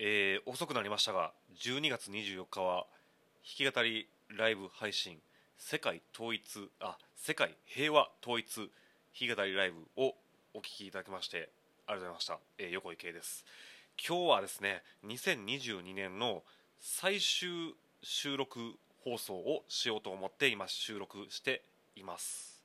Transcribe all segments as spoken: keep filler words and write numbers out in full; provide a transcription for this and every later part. えー、遅くなりましたがじゅうにがつにじゅうよっかは弾き語りライブ配信世界統一あ世界平和統一弾き語りライブをお聴きいただきましてありがとうございました、えー、横井圭です。今日はですねにせんにじゅうにねんの最終収録放送をしようと思って今収録しています。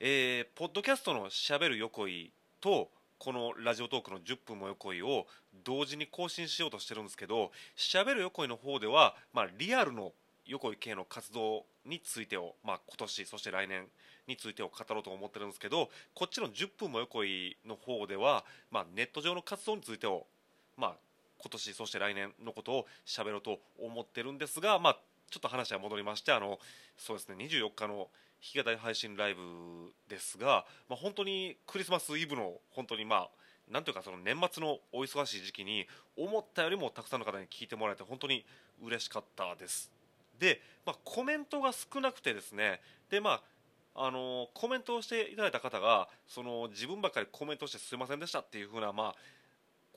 えー、ポッドキャストのしゃべる横井とこのラジオトークのじゅっぷんも横井を同時に更新しようとしてるんですけど、しゃべる横井の方では、まあ、リアルの横井圭の活動についてを、まあ、今年そして来年についてを語ろうと思ってるんですけど、こっちのじゅっぷんも横井の方では、まあ、ネット上の活動についてを、まあ、今年そして来年のことをしゃべろうと思ってるんですが、まあ、ちょっと話は戻りまして、あのそうですねにじゅうよっかの弾き語り配信ライブですが、まあ、本当にクリスマスイブの本当にまあなんていうかその年末のお忙しい時期に思ったよりもたくさんの方に聞いてもらえて本当に嬉しかったです。で、まあ、コメントが少なくてですね、でまああのコメントをしていただいた方がその自分ばっかりコメントしてすいませんでしたっていうふうなま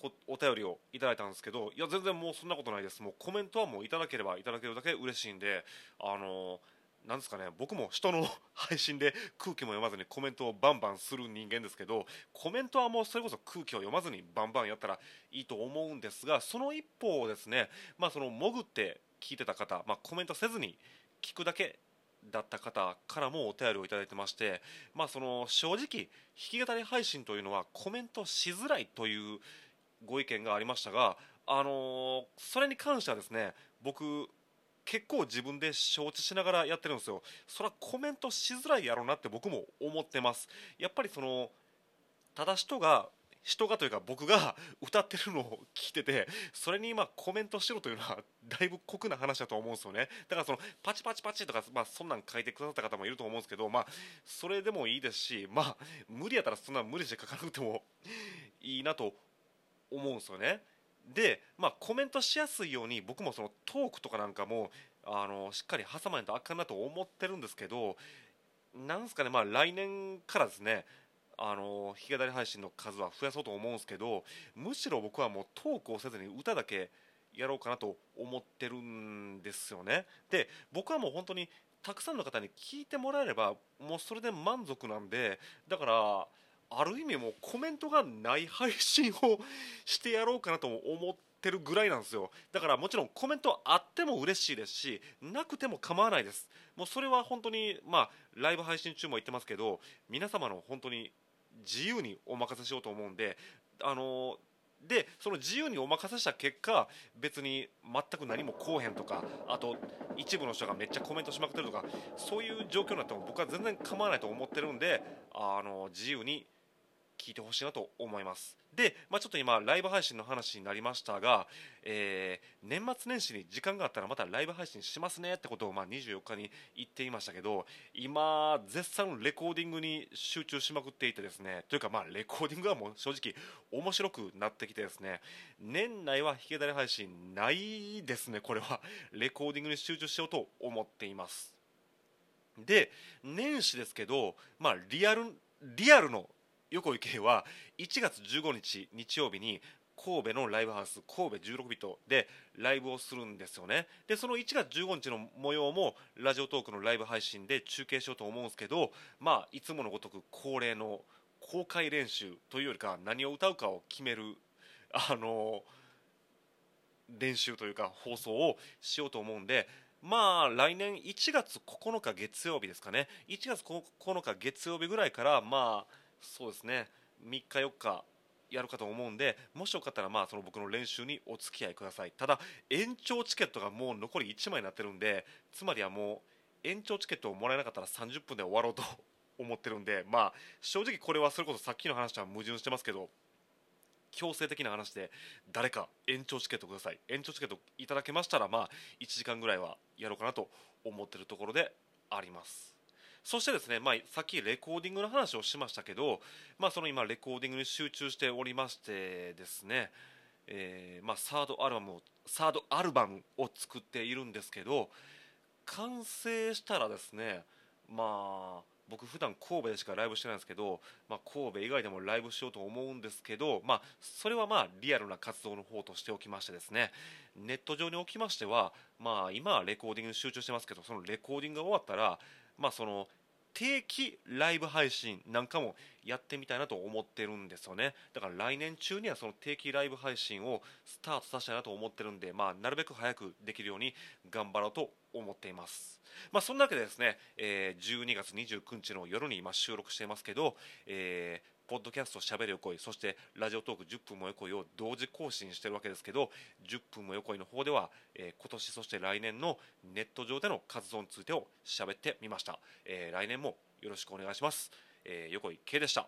あお便りをいただいたんですけど、いや全然もうそんなことないです。もうコメントはもういただければいただけるだけ嬉しいんで、あのなんですかね、僕も人の配信で空気も読まずにコメントをバンバンする人間ですけど、コメントはもうそれこそ空気を読まずにバンバンやったらいいと思うんですが、その一方をですね、まあその潜って聞いてた方、まあ、コメントせずに聞くだけだった方からもお便りをいただいてまして、まあその正直弾き語り配信というのはコメントしづらいというご意見がありましたが、あのー、それに関してはですね、僕結構自分で承知しながらやってるんですよ。それはコメントしづらいやろうなって僕も思ってます。やっぱりそのただ人が人がというか僕が歌ってるのを聞いてて、それに今コメントしろというのはだいぶ酷な話だと思うんですよね。だからそのパチパチパチとか、まあ、そんなん書いてくださった方もいると思うんですけど、まあそれでもいいですし、まあ無理やったらそんな無理して書かなくてもいいなと思うんですよね。で、まあ、コメントしやすいように僕もそのトークとかなんかもあのしっかり挟まないとあかんなと思ってるんですけど、なんですかね、まあ、来年からですねあの弾き語り配信の数は増やそうと思うんですけど、むしろ僕はもうトークをせずに歌だけやろうかなと思ってるんですよね。で、僕はもう本当にたくさんの方に聞いてもらえればもうそれで満足なんで、だからある意味もうコメントがない配信をしてやろうかなと思ってるぐらいなんですよ。だからもちろんコメントあっても嬉しいですし、なくても構わないです。もうそれは本当にまあライブ配信中も言ってますけど、皆様の本当に自由にお任せしようと思うんで、あのでその自由にお任せした結果別に全く何もこうへんとか、あと一部の人がめっちゃコメントしまくってるとか、そういう状況になっても僕は全然構わないと思ってるんで、あの自由に聞いてほしいなと思います。で、まあ、ちょっと今ライブ配信の話になりましたが、えー、年末年始に時間があったらまたライブ配信しますねってことをまあにじゅうよっかに言っていましたけど、今絶賛レコーディングに集中しまくっていてですね、というかまあレコーディングはもう正直面白くなってきてですね、年内は弾き語り配信ないですね。これはレコーディングに集中しようと思っています。で、年始ですけど、まあ、リアル、リアルの横井圭はいちがつじゅうごにち日曜日に神戸のライブハウス神戸じゅうろくビットでライブをするんですよね。で、そのいちがつじゅうごにちの模様もラジオトークのライブ配信で中継しようと思うんですけど、まあいつものごとく恒例の公開練習というよりか何を歌うかを決めるあの練習というか放送をしようと思うんで、まあ来年いちがつここのか月曜日ですかね、いちがつここのか月曜日ぐらいからまあそうですねみっかよっかやるかと思うんで、もしよかったらまあその僕の練習にお付き合いください。ただ延長チケットがもう残りいちまいになってるんで、つまりはもう延長チケットをもらえなかったらさんじゅっぷんで終わろうと思ってるんで、まあ正直これはそれこそさっきの話とは矛盾してますけど、強制的な話で誰か延長チケットください。延長チケットいただけましたらまあいちじかんぐらいはやろうかなと思ってるところであります。そしてですね、まあ、さっきレコーディングの話をしましたけど、まあ、その今レコーディングに集中しておりましてですね、えーまあ、サードアルバムを、サードアルバムを作っているんですけど、完成したらですね、まあ、僕普段神戸でしかライブしてないんですけど、まあ、神戸以外でもライブしようと思うんですけど、まあ、それはまあリアルな活動の方としておきましてですね、ネット上におきましては、まあ、今はレコーディングに集中してますけど、そのレコーディングが終わったら、まあ、その定期ライブ配信なんかもやってみたいなと思ってるんですよね。だから来年中にはその定期ライブ配信をスタートさせたいなと思ってるんで、まあ、なるべく早くできるように頑張ろうと思っています。まあ、そんなわけでですね、えー、じゅうにがつにじゅうくにちの夜に今収録していますけど、えーポッドキャストしゃべるよこい、そしてラジオトークじゅっぷんもよこいを同時更新してるわけですけど、じゅっぷんもよこいの方では、えー、今年そして来年のネット上での活動についてをしゃべってみました。えー、来年もよろしくお願いします。えー、よこいけいでした。